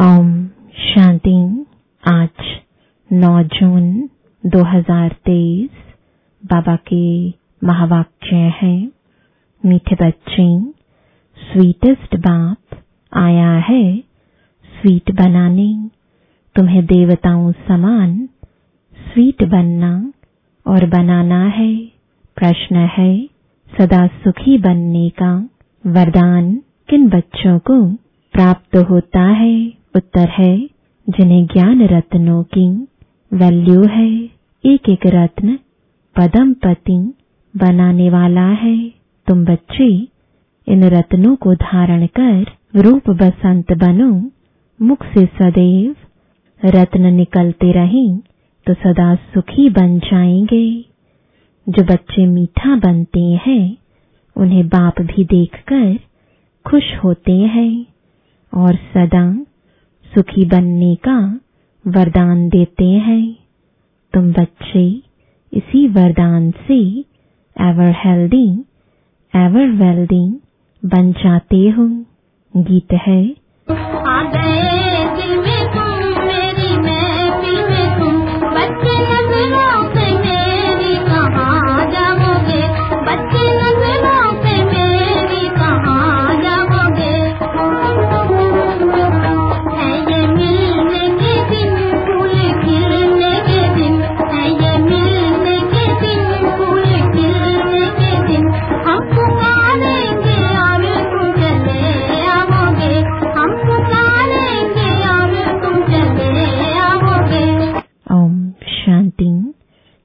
ओम शांति। आज 9 जून 2023 बाबा के महावाक्य है, मीठे बच्चे स्वीटेस्ट बाप आया है स्वीट बनाने, तुम्हें देवताओं समान स्वीट बनना और बनाना है। प्रश्न है सदा सुखी बनने का वरदान किन बच्चों को प्राप्त होता है? उत्तर है जिन्हें ज्ञान रत्नों की वैल्यू है। एक एक रत्न पदमपति बनाने वाला है। तुम बच्चे इन रत्नों को धारण कर रूप बसंत बनो, मुख से सदैव रत्न निकलते रहें तो सदा सुखी बन जाएंगे। जो बच्चे मीठा बनते हैं उन्हें बाप भी देखकर खुश होते हैं और सदा सुखी बनने का वरदान देते हैं। तुम बच्चे इसी वरदान से एवर हेल्दी एवर वेल्दी बन जाते हो। गीत है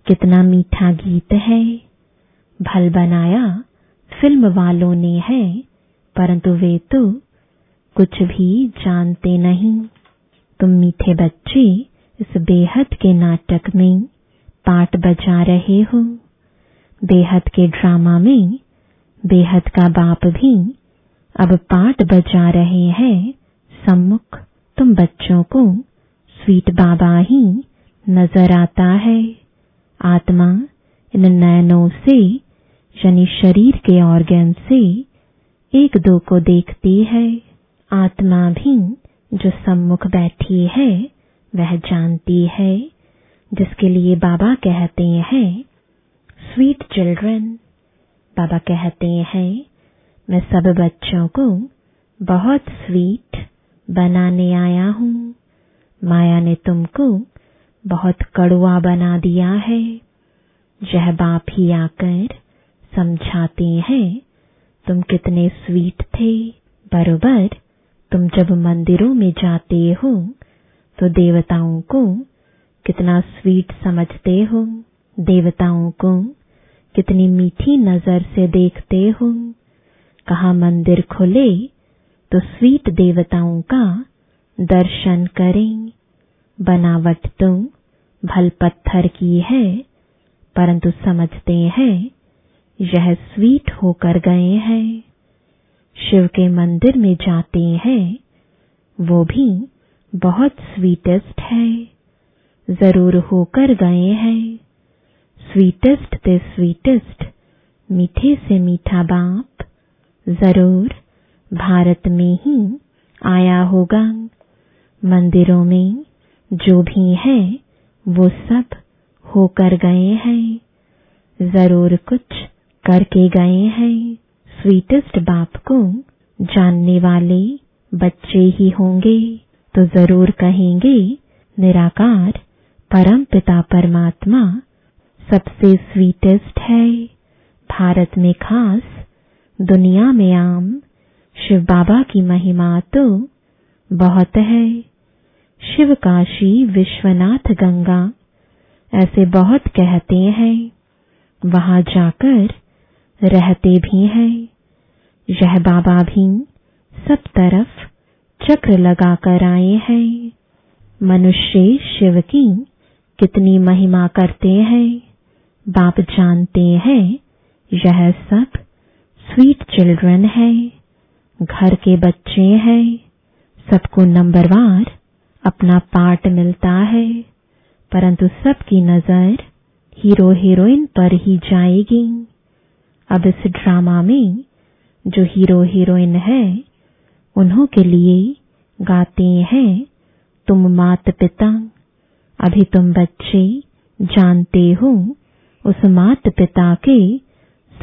कितना मीठा गीत है। भल बनाया फिल्म वालों ने है, परंतु वे तो कुछ भी जानते नहीं। तुम मीठे बच्चे इस बेहद के नाटक में पार्ट बजा रहे हो। बेहद के ड्रामा में बेहद का बाप भी अब पार्ट बजा रहे हैं सम्मुख। तुम बच्चों को स्वीट बाबा ही नजर आता है। आत्मा इन नयनों से यानी शरीर के ऑर्गन से एक दो को देखती है। आत्मा भी जो सम्मुख बैठी है वह जानती है, जिसके लिए बाबा कहते हैं स्वीट चिल्ड्रन। बाबा कहते हैं मैं सब बच्चों को बहुत स्वीट बनाने आया हूँ। माया ने तुमको बहुत कड़वा बना दिया है। यह बाप ही आकर समझाते हैं तुम कितने स्वीट थे। बरोबर तुम जब मंदिरों में जाते हो तो देवताओं को कितना स्वीट समझते हो, देवताओं को कितनी मीठी नजर से देखते हो। कहाँ मंदिर खुले तो स्वीट देवताओं का दर्शन करें। बनावट तो भल पत्थर की है, परंतु समझते हैं यह स्वीट होकर गए हैं। शिव के मंदिर में जाते हैं वो भी बहुत स्वीटेस्ट है, जरूर होकर गए हैं। स्वीटेस्ट से स्वीटेस्ट मीठे से मीठा बाप जरूर भारत में ही आया होगा। मंदिरों में जो भी है वो सब होकर गए हैं, जरूर कुछ करके गए हैं। स्वीटेस्ट बाप को जानने वाले बच्चे ही होंगे तो जरूर कहेंगे निराकार परम पिता परमात्मा सबसे स्वीटेस्ट है। भारत में खास, दुनिया में आम, शिव बाबा की महिमा तो बहुत है। शिव काशी विश्वनाथ गंगा ऐसे बहुत कहते हैं, वहां जाकर रहते भी हैं। यह बाबा भी सब तरफ चक्र लगा कर आए हैं। मनुष्य शिव की कितनी महिमा करते हैं। बाप जानते हैं यह सब स्वीट चिल्ड्रन है, घर के बच्चे हैं। सबको नंबरवार अपना पार्ट मिलता है, परंतु सबकी नजर हीरो हीरोइन पर ही जाएगी। अब इस ड्रामा में जो हीरो हीरोइन है उन्हों के लिए गाते हैं तुम मात पिता। अभी तुम बच्चे जानते हो उस मात पिता के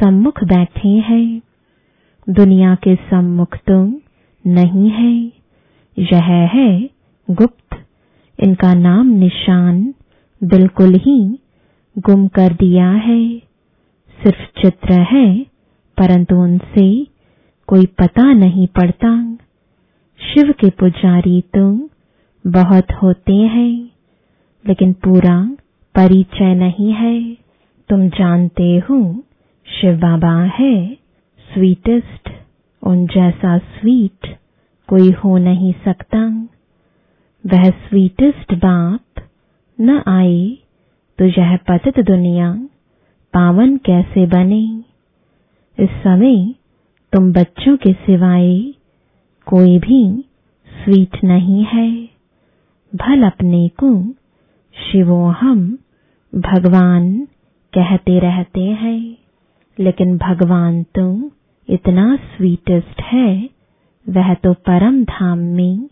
सम्मुख बैठे हैं। दुनिया के सम्मुख तुम नहीं है, यह है गुप्त। इनका नाम निशान बिल्कुल ही गुम कर दिया है। सिर्फ चित्र है परंतु उनसे कोई पता नहीं पड़ता। शिव के पुजारी तुम बहुत होते हैं लेकिन पूरा परिचय नहीं है। तुम जानते हो शिव बाबा है स्वीटेस्ट, उन जैसा स्वीट कोई हो नहीं सकता। वह स्वीटेस्ट बाप न आए तो यह पतित दुनिया पावन कैसे बने। इस समय तुम बच्चों के सिवाय कोई भी स्वीट नहीं है। भल अपने को शिवोहम भगवान कहते रहते हैं लेकिन भगवान तो इतना स्वीटेस्ट है, वह तो परम धाम में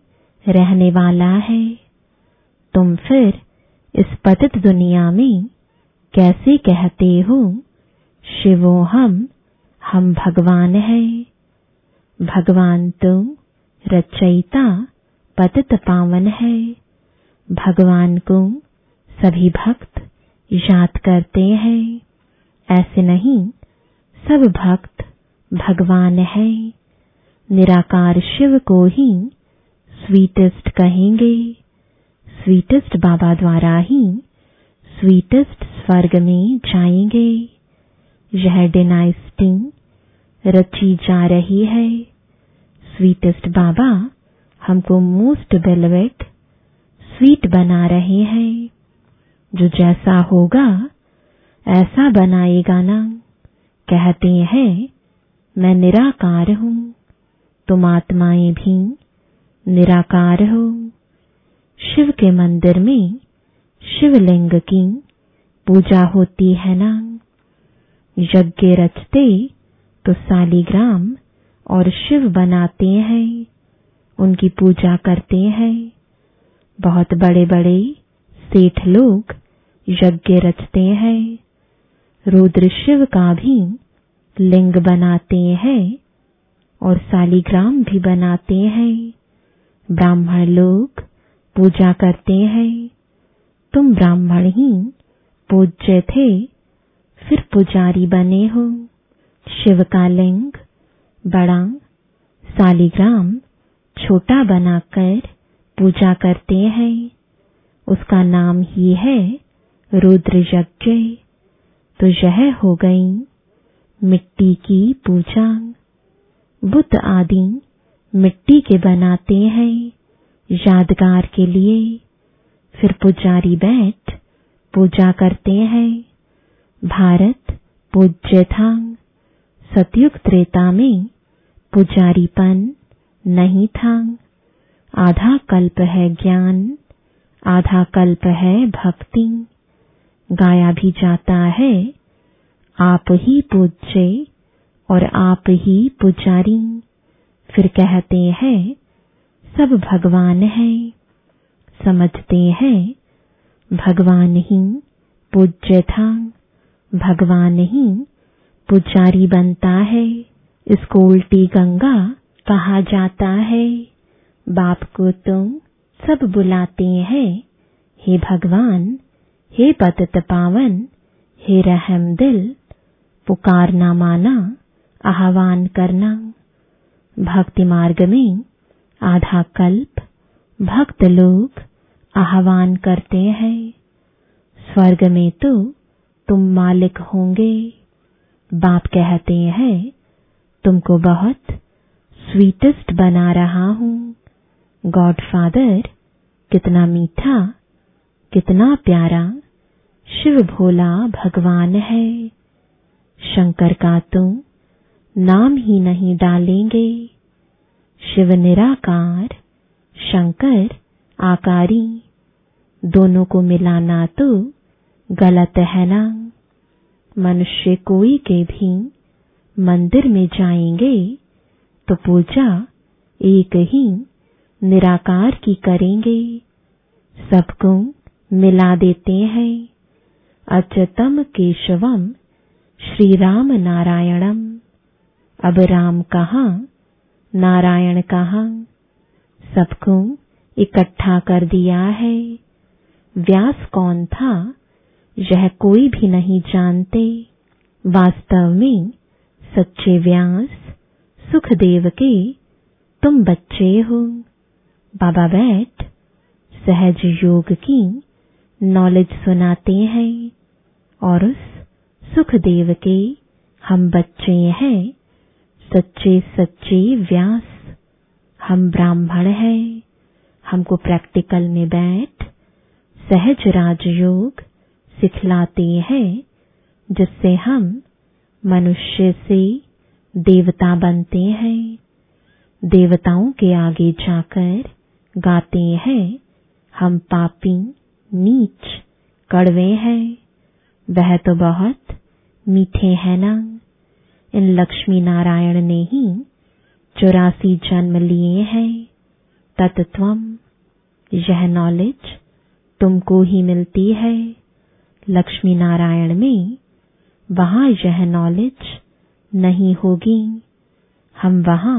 रहने वाला है। तुम फिर इस पतित दुनिया में कैसे कहते हो शिवो हम भगवान है। भगवान तो रचयिता पतित पावन है। भगवान को सभी भक्त याद करते हैं, ऐसे नहीं सब भक्त भगवान है। निराकार शिव को ही स्वीटेस्ट कहेंगे। स्वीटेस्ट बाबा द्वारा ही स्वीटेस्ट स्वर्ग में जाएंगे। यह डायनास्टी रची जा रही है। स्वीटेस्ट बाबा हमको मोस्ट बेलवेट स्वीट बना रहे हैं। जो जैसा होगा ऐसा बनाएगा ना। कहते हैं मैं निराकार हूँ, तुम आत्माएं भी निराकार हो। शिव के मंदिर में शिवलिंग की पूजा होती है ना। यज्ञ रचते तो सालिग्राम और शिव बनाते हैं, उनकी पूजा करते हैं। बहुत बड़े बड़े सेठ लोग यज्ञ रचते हैं। रुद्र शिव का भी लिंग बनाते हैं और सालिग्राम भी बनाते हैं। ब्राह्मण लोग पूजा करते हैं। तुम ब्राह्मण ही पूज्य थे, फिर पुजारी बने हो। शिव का लिंग बड़ा, सालिग्राम छोटा बनाकर पूजा करते हैं। उसका नाम ही है रुद्र यज्ञ। तो यह हो गई मिट्टी की पूजा। बुत आदि मिट्टी के बनाते हैं यादगार के लिए, फिर पुजारी बैठ पूजा करते हैं। भारत पूज्य था, सतयुग त्रेता में पुजारीपन नहीं था। आधा कल्प है ज्ञान, आधा कल्प है भक्ति। गाया भी जाता है आप ही पूज्य और आप ही पुजारी। फिर कहते हैं सब भगवान है। समझते हैं भगवान ही पूज्य था, भगवान ही पुजारी बनता है। इसको उल्टी गंगा कहा जाता है। बाप को तुम सब बुलाते हैं हे भगवान, हे पतित पावन, हे रहम दिल। पुकारना माना आह्वान करना। भक्ति मार्ग में आधा कल्प भक्त लोग आह्वान करते हैं। स्वर्ग में तो तुम मालिक होंगे। बाप कहते हैं तुमको बहुत स्वीटेस्ट बना रहा हूँ। गॉडफादर कितना मीठा, कितना प्यारा शिव भोला भगवान है। शंकर का तो नाम ही नहीं डालेंगे। शिव निराकार, शंकर आकारी, दोनों को मिलाना तो गलत है ना। मनुष्य कोई के भी मंदिर में जाएंगे तो पूजा एक ही निराकार की करेंगे, सबको मिला देते हैं। अच्युतम केशवम श्री राम नारायणम। अब राम कहाँ, नारायण कहाँ, सबको इकट्ठा कर दिया है। व्यास कौन था यह कोई भी नहीं जानते, वास्तव में सच्चे व्यास सुखदेव के तुम बच्चे हो। बाबा बैठ सहज योग की नॉलेज सुनाते हैं और उस सुखदेव के हम बच्चे हैं, सच्चे सच्चे व्यास। हम ब्राह्मण हैं, हमको प्रैक्टिकल में बैठ सहज राजयोग सिखलाते हैं, जिससे हम मनुष्य से देवता बनते हैं। देवताओं के आगे जाकर गाते हैं, हम पापी नीच कड़वे हैं, वह तो बहुत मीठे हैं ना। इन लक्ष्मी नारायण ने ही 84 जन्म लिए हैं। तत्त्वम यह नॉलेज तुमको ही मिलती है। लक्ष्मी नारायण में वहाँ यह नॉलेज नहीं होगी। हम वहाँ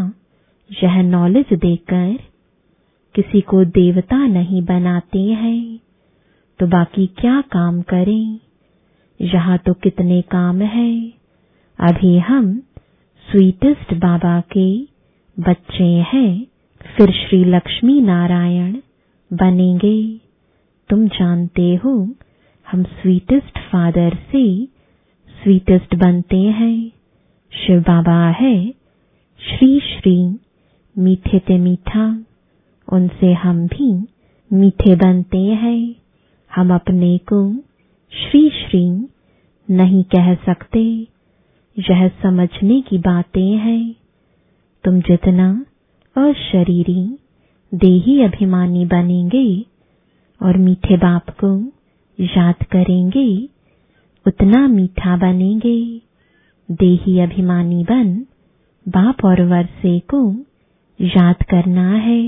यह नॉलेज देकर किसी को देवता नहीं बनाते हैं, तो बाकी क्या काम करें। यहाँ तो कितने काम हैं। अभी हम स्वीटेस्ट बाबा के बच्चे हैं, फिर श्री लक्ष्मी नारायण बनेंगे। तुम जानते हो हम स्वीटेस्ट फादर से स्वीटेस्ट बनते हैं। शिव बाबा है श्री श्री मीठे ते मीठा, उनसे हम भी मीठे बनते हैं। हम अपने को श्री श्री नहीं कह सकते, यह समझने की बातें हैं। तुम जितना अशरीरी देही अभिमानी बनेंगे और मीठे बाप को याद करेंगे, उतना मीठा बनेंगे। देही अभिमानी बन बाप और वर्षे को याद करना है।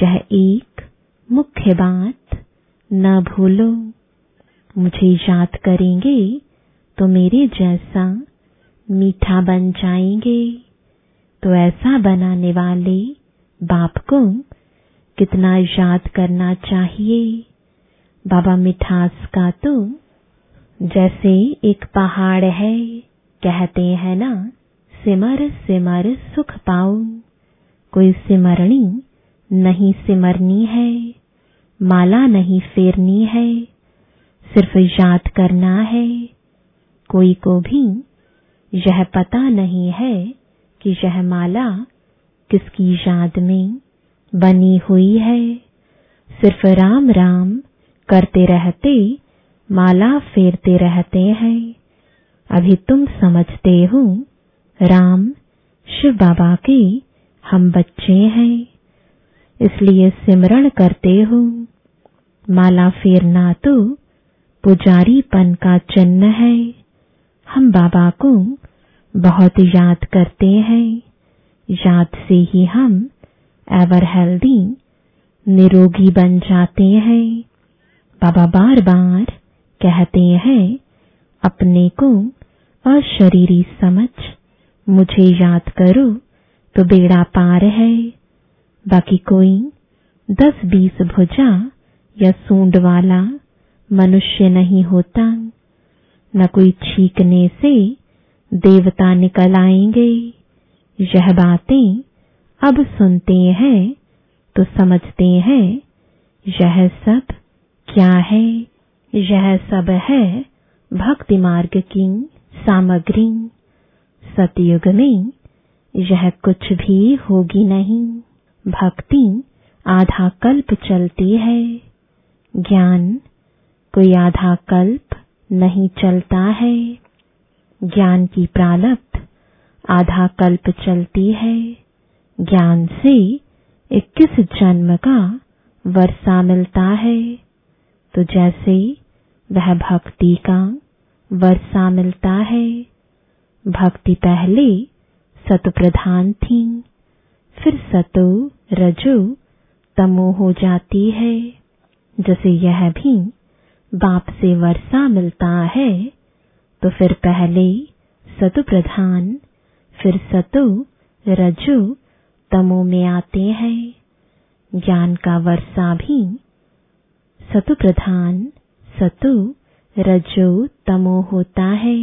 यह एक मुख्य बात न भूलो। मुझे याद करेंगे तो मेरे जैसा मीठा बन जाएंगे। तो ऐसा बनाने वाले बाप को कितना याद करना चाहिए। बाबा मिठास का तो जैसे एक पहाड़ है, कहते हैं ना सिमर सिमर सुख पाओ। कोई सिमरणी नहीं सिमरनी है, माला नहीं फेरनी है, सिर्फ याद करना है। कोई को भी यह पता नहीं है कि यह माला किसकी याद में बनी हुई है। सिर्फ राम राम करते रहते, माला फेरते रहते हैं। अभी तुम समझते हो राम शिव बाबा के हम बच्चे हैं, इसलिए सिमरण करते हो। माला फेरना तो पुजारीपन का चिन्ह है। हम बाबा को बहुत याद करते हैं, याद से ही हम एवर हेल्दी निरोगी बन जाते हैं। बाबा बार बार कहते हैं अपने को अशरीरी समझ मुझे याद करो तो बेड़ा पार है। बाकी कोई 10-20 भुजा या सूंड वाला मनुष्य नहीं होता। न कोई छींकने से देवता निकल आएंगे। यह बातें अब सुनते हैं तो समझते हैं यह सब क्या है। यह सब है भक्ति मार्ग की सामग्री। सतयुग में यह कुछ भी होगी नहीं। भक्ति आधा कल्प चलती है, ज्ञान कोई आधा कल्प नहीं चलता है। ज्ञान की प्रालब्ध आधा कल्प चलती है। ज्ञान से 21 जन्म का वर्षा मिलता है, तो जैसे वह भक्ति का वर्षा मिलता है। भक्ति पहले सतप्रधान थी, फिर सतो रजो तमो हो जाती है। जैसे यह भी बाप से वर्षा मिलता है तो फिर पहले सतु प्रधान फिर सतो रजो तमो में आते हैं। ज्ञान का वर्षा भी सतु प्रधान सतो रजो तमो होता है।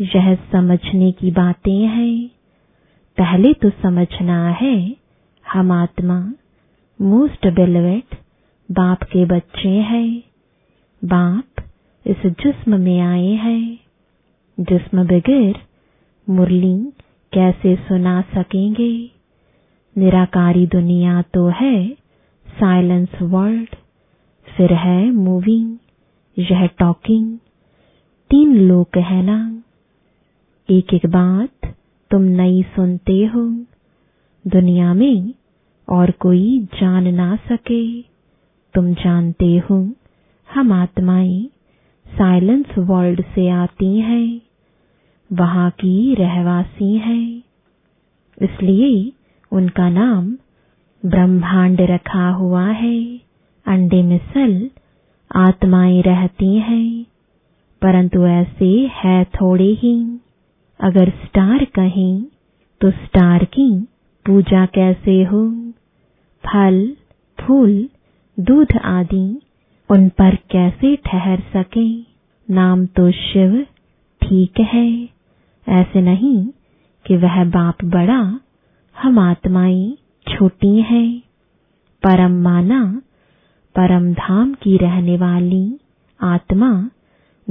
यह समझने की बातें हैं। पहले तो समझना है हम आत्मा मोस्ट बेलवेट बाप के बच्चे हैं। बाप इस जिस्म में आए हैं। जिस्म बगैर मुरली कैसे सुना सकेंगे। निराकारी दुनिया तो है साइलेंस वर्ल्ड, फिर है मूविंग, यह टॉकिंग, तीन लोक है ना। एक एक बात तुम नई सुनते हो दुनिया में और कोई जान ना सके। तुम जानते हो हम आत्माएं साइलेंस वर्ल्ड से आती हैं, वहां की रहवासी हैं, इसलिए उनका नाम ब्रह्मांड रखा हुआ है। अंडे में सल आत्माएं रहती हैं, परंतु ऐसे है थोड़े ही। अगर स्टार कहें तो स्टार की पूजा कैसे हो। फल फूल दूध आदि उन पर कैसे ठहर सके। नाम तो शिव ठीक है, ऐसे नहीं कि वह बाप बड़ा हम आत्माएं छोटी हैं। परम माना परम धाम की रहने वाली आत्मा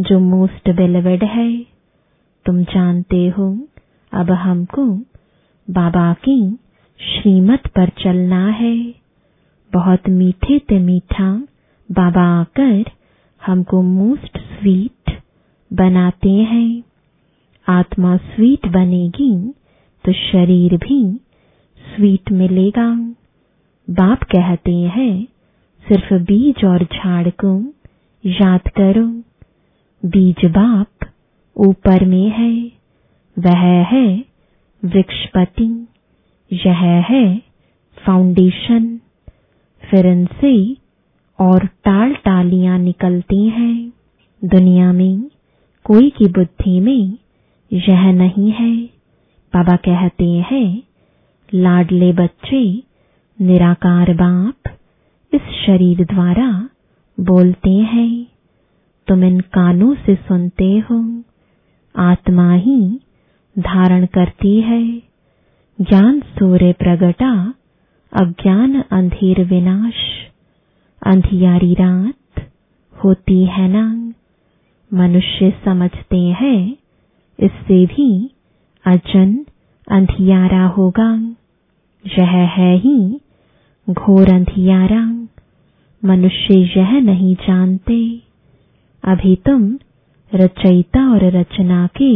जो मोस्ट बेलवेड है। तुम जानते हो अब हमको बाबा की श्रीमत पर चलना है। बहुत मीठे ते मीठा बाबा आकर हमको मोस्ट स्वीट बनाते हैं। आत्मा स्वीट बनेगी तो शरीर भी स्वीट मिलेगा। बाप कहते हैं सिर्फ बीज और झाड़ को याद करो। बीज बाप ऊपर में है, वह है वृक्षपति, यह है फाउंडेशन। फिर इनसे और टाल टालियां निकलती हैं। दुनिया में कोई की बुद्धि में यह नहीं है। बाबा कहते हैं लाडले बच्चे निराकार बाप इस शरीर द्वारा बोलते हैं। तुम इन कानों से सुनते हो। आत्मा ही धारण करती है। ज्ञान सूर्य प्रगटा अज्ञान अंधेर विनाश। अंधियारी रात होती है ना। मनुष्य समझते हैं इससे भी अजन अंधियारा होगा। यह है ही घोर अंधियारा। मनुष्य यह नहीं जानते। अभी तुम रचयिता और रचना के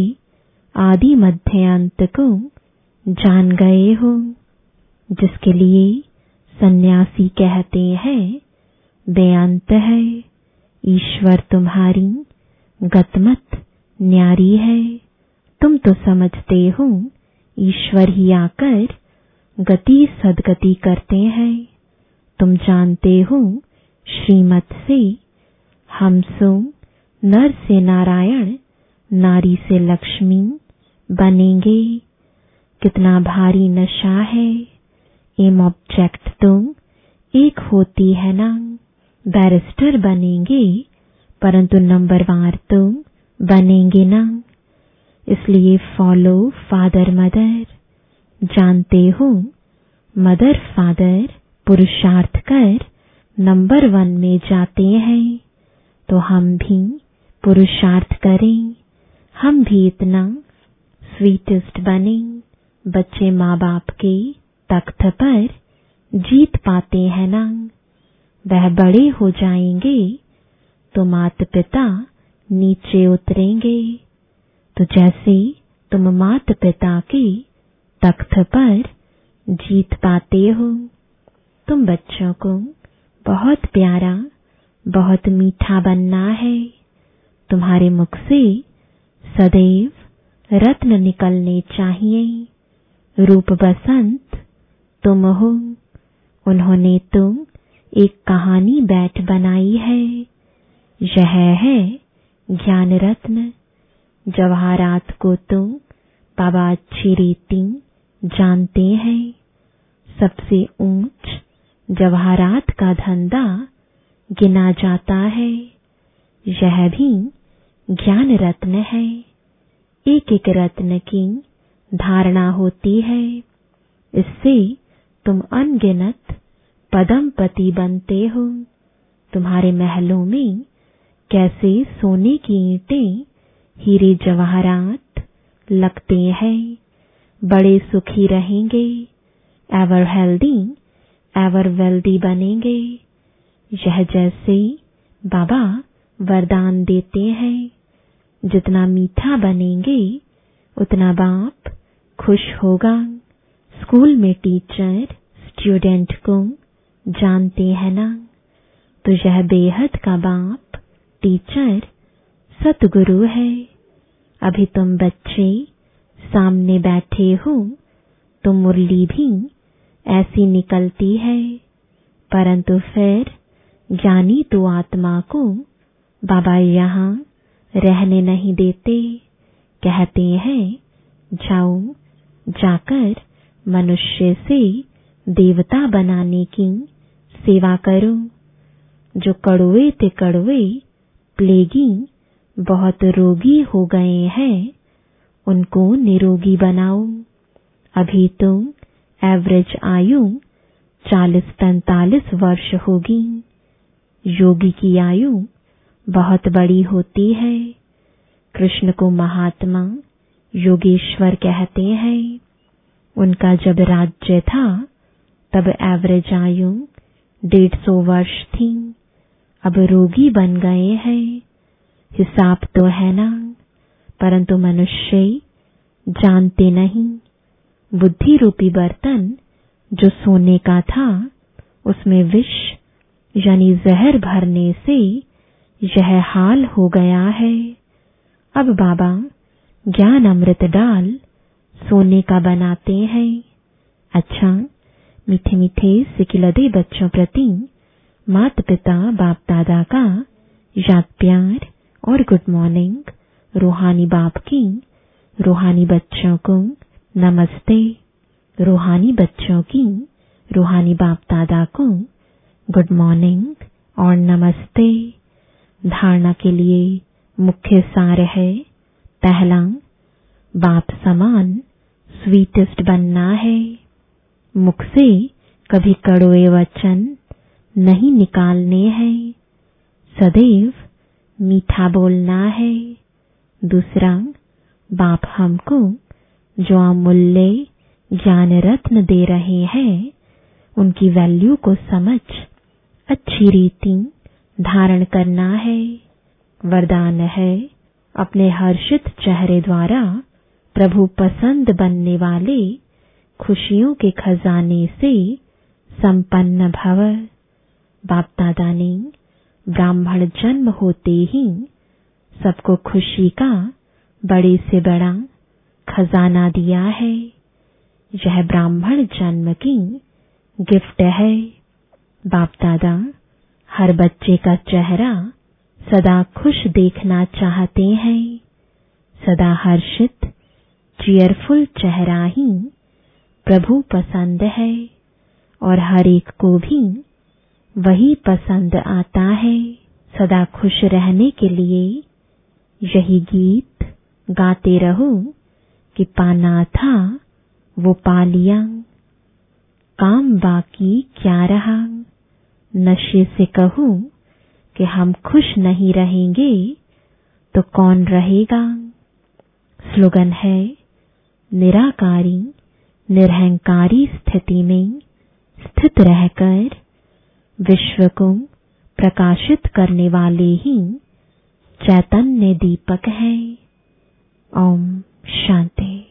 आदि मध्य अंत को जान गए हो, जिसके लिए सन्यासी कहते हैं बेअंत है ईश्वर तुम्हारी गतमत न्यारी है। तुम तो समझते हो ईश्वर ही आकर गति सदगति करते हैं। तुम जानते हो श्रीमत से हम सो नर से नारायण नारी से लक्ष्मी बनेंगे। कितना भारी नशा है। एम ऑब्जेक्ट तो एक होती है ना। बैरिस्टर बनेंगे परंतु नंबरवार तो बनेंगे ना। इसलिए फॉलो फादर मदर। जानते हो मदर फादर पुरुषार्थ कर नंबर वन में जाते हैं। तो हम भी पुरुषार्थ करें, हम भी इतना स्वीटेस्ट बनें। बच्चे माँ बाप के तख्त पर जीत पाते हैं ना। वह बड़े हो जाएंगे तो माता पिता नीचे उतरेंगे। तो जैसे तुम माता पिता के तख्त पर जीत पाते हो, तुम बच्चों को बहुत प्यारा बहुत मीठा बनना है। तुम्हारे मुख से सदैव रत्न निकलने चाहिए। रूप बसंत तुम हो। उन्होंने तुम एक कहानी बैठ बनाई है। यह है ज्ञान रत्न। जवाहरात को तुम बाबा अच्छी रीति जानते हैं। सबसे ऊंच जवाहरात का धंधा गिना जाता है। यह भी ज्ञान रत्न है। एक एक रत्न की धारणा होती है। इससे तुम अनगिनत पदमपति बनते हो। तुम्हारे महलों में कैसे सोने की ईंटें हीरे जवाहरात लगते हैं। बड़े सुखी रहेंगे, एवर हेल्दी एवर वेल्दी बनेंगे। यह जैसे बाबा वरदान देते हैं। जितना मीठा बनेंगे उतना बाप खुश होगा। स्कूल में टीचर स्टूडेंट को जानते हैं ना, तो यह बेहद का बाप टीचर सतगुरु है। अभी तुम बच्चे सामने बैठे हो तो मुरली भी ऐसी निकलती है, परंतु फिर ज्ञानी तो आत्मा को बाबा यहाँ रहने नहीं देते। कहते हैं जाओ, जाकर मनुष्य से देवता बनाने की सेवा करो। जो कड़ुए ते कड़ुए प्लेगी बहुत रोगी हो गए हैं, उनको निरोगी बनाओ। अभी तुम एवरेज आयु 40-45 वर्ष होगी। योगी की आयु बहुत बड़ी होती है। कृष्ण को महात्मा योगेश्वर कहते हैं। उनका जब राज्य था तब एवरेज आयु 150 वर्ष थी। अब रोगी बन गए हैं। हिसाब तो है ना, परंतु मनुष्य जानते नहीं। बुद्धि रूपी बर्तन जो सोने का था, उसमें विष यानी जहर भरने से यह हाल हो गया है। अब बाबा ज्ञान अमृत डाल सोने का बनाते हैं। अच्छा, मीठे मीठे सिकिलदे बच्चों प्रति माता पिता बाप दादा का याद प्यार और गुड मॉर्निंग। रूहानी बाप की रूहानी बच्चों को नमस्ते। रूहानी बच्चों की रूहानी बाप दादा को गुड मॉर्निंग और नमस्ते। धारणा के लिए मुख्य सार है, पहला बाप समान स्वीटेस्ट बनना है। मुख से कभी कड़वे वचन नहीं निकालने हैं। सदैव मीठा बोलना है। दूसरा, बाप हमको जो अमूल्य ज्ञान रत्न दे रहे हैं, उनकी वैल्यू को समझ अच्छी रीति धारण करना है। वरदान है अपने हर्षित चेहरे द्वारा प्रभु पसंद बनने वाले खुशियों के खजाने से संपन्न भव। बाप दादा ने ब्राह्मण जन्म होते ही सबको खुशी का बड़े से बड़ा खजाना दिया है। यह ब्राह्मण जन्म की गिफ्ट है। बाप दादा हर बच्चे का चेहरा सदा खुश देखना चाहते हैं। सदा हर्षित चीयरफुल चेहरा ही प्रभु पसंद है, और हर एक को भी वही पसंद आता है। सदा खुश रहने के लिए यही गीत गाते रहो कि पाना था वो पा लिया, काम बाकी क्या रहा। नशे से कहो कि हम खुश नहीं रहेंगे तो कौन रहेगा। स्लोगन है निराकारी निरहंकारी स्थिति में स्थित रहकर विश्व को प्रकाशित करने वाले ही चैतन्य दीपक हैं। ओम शांति।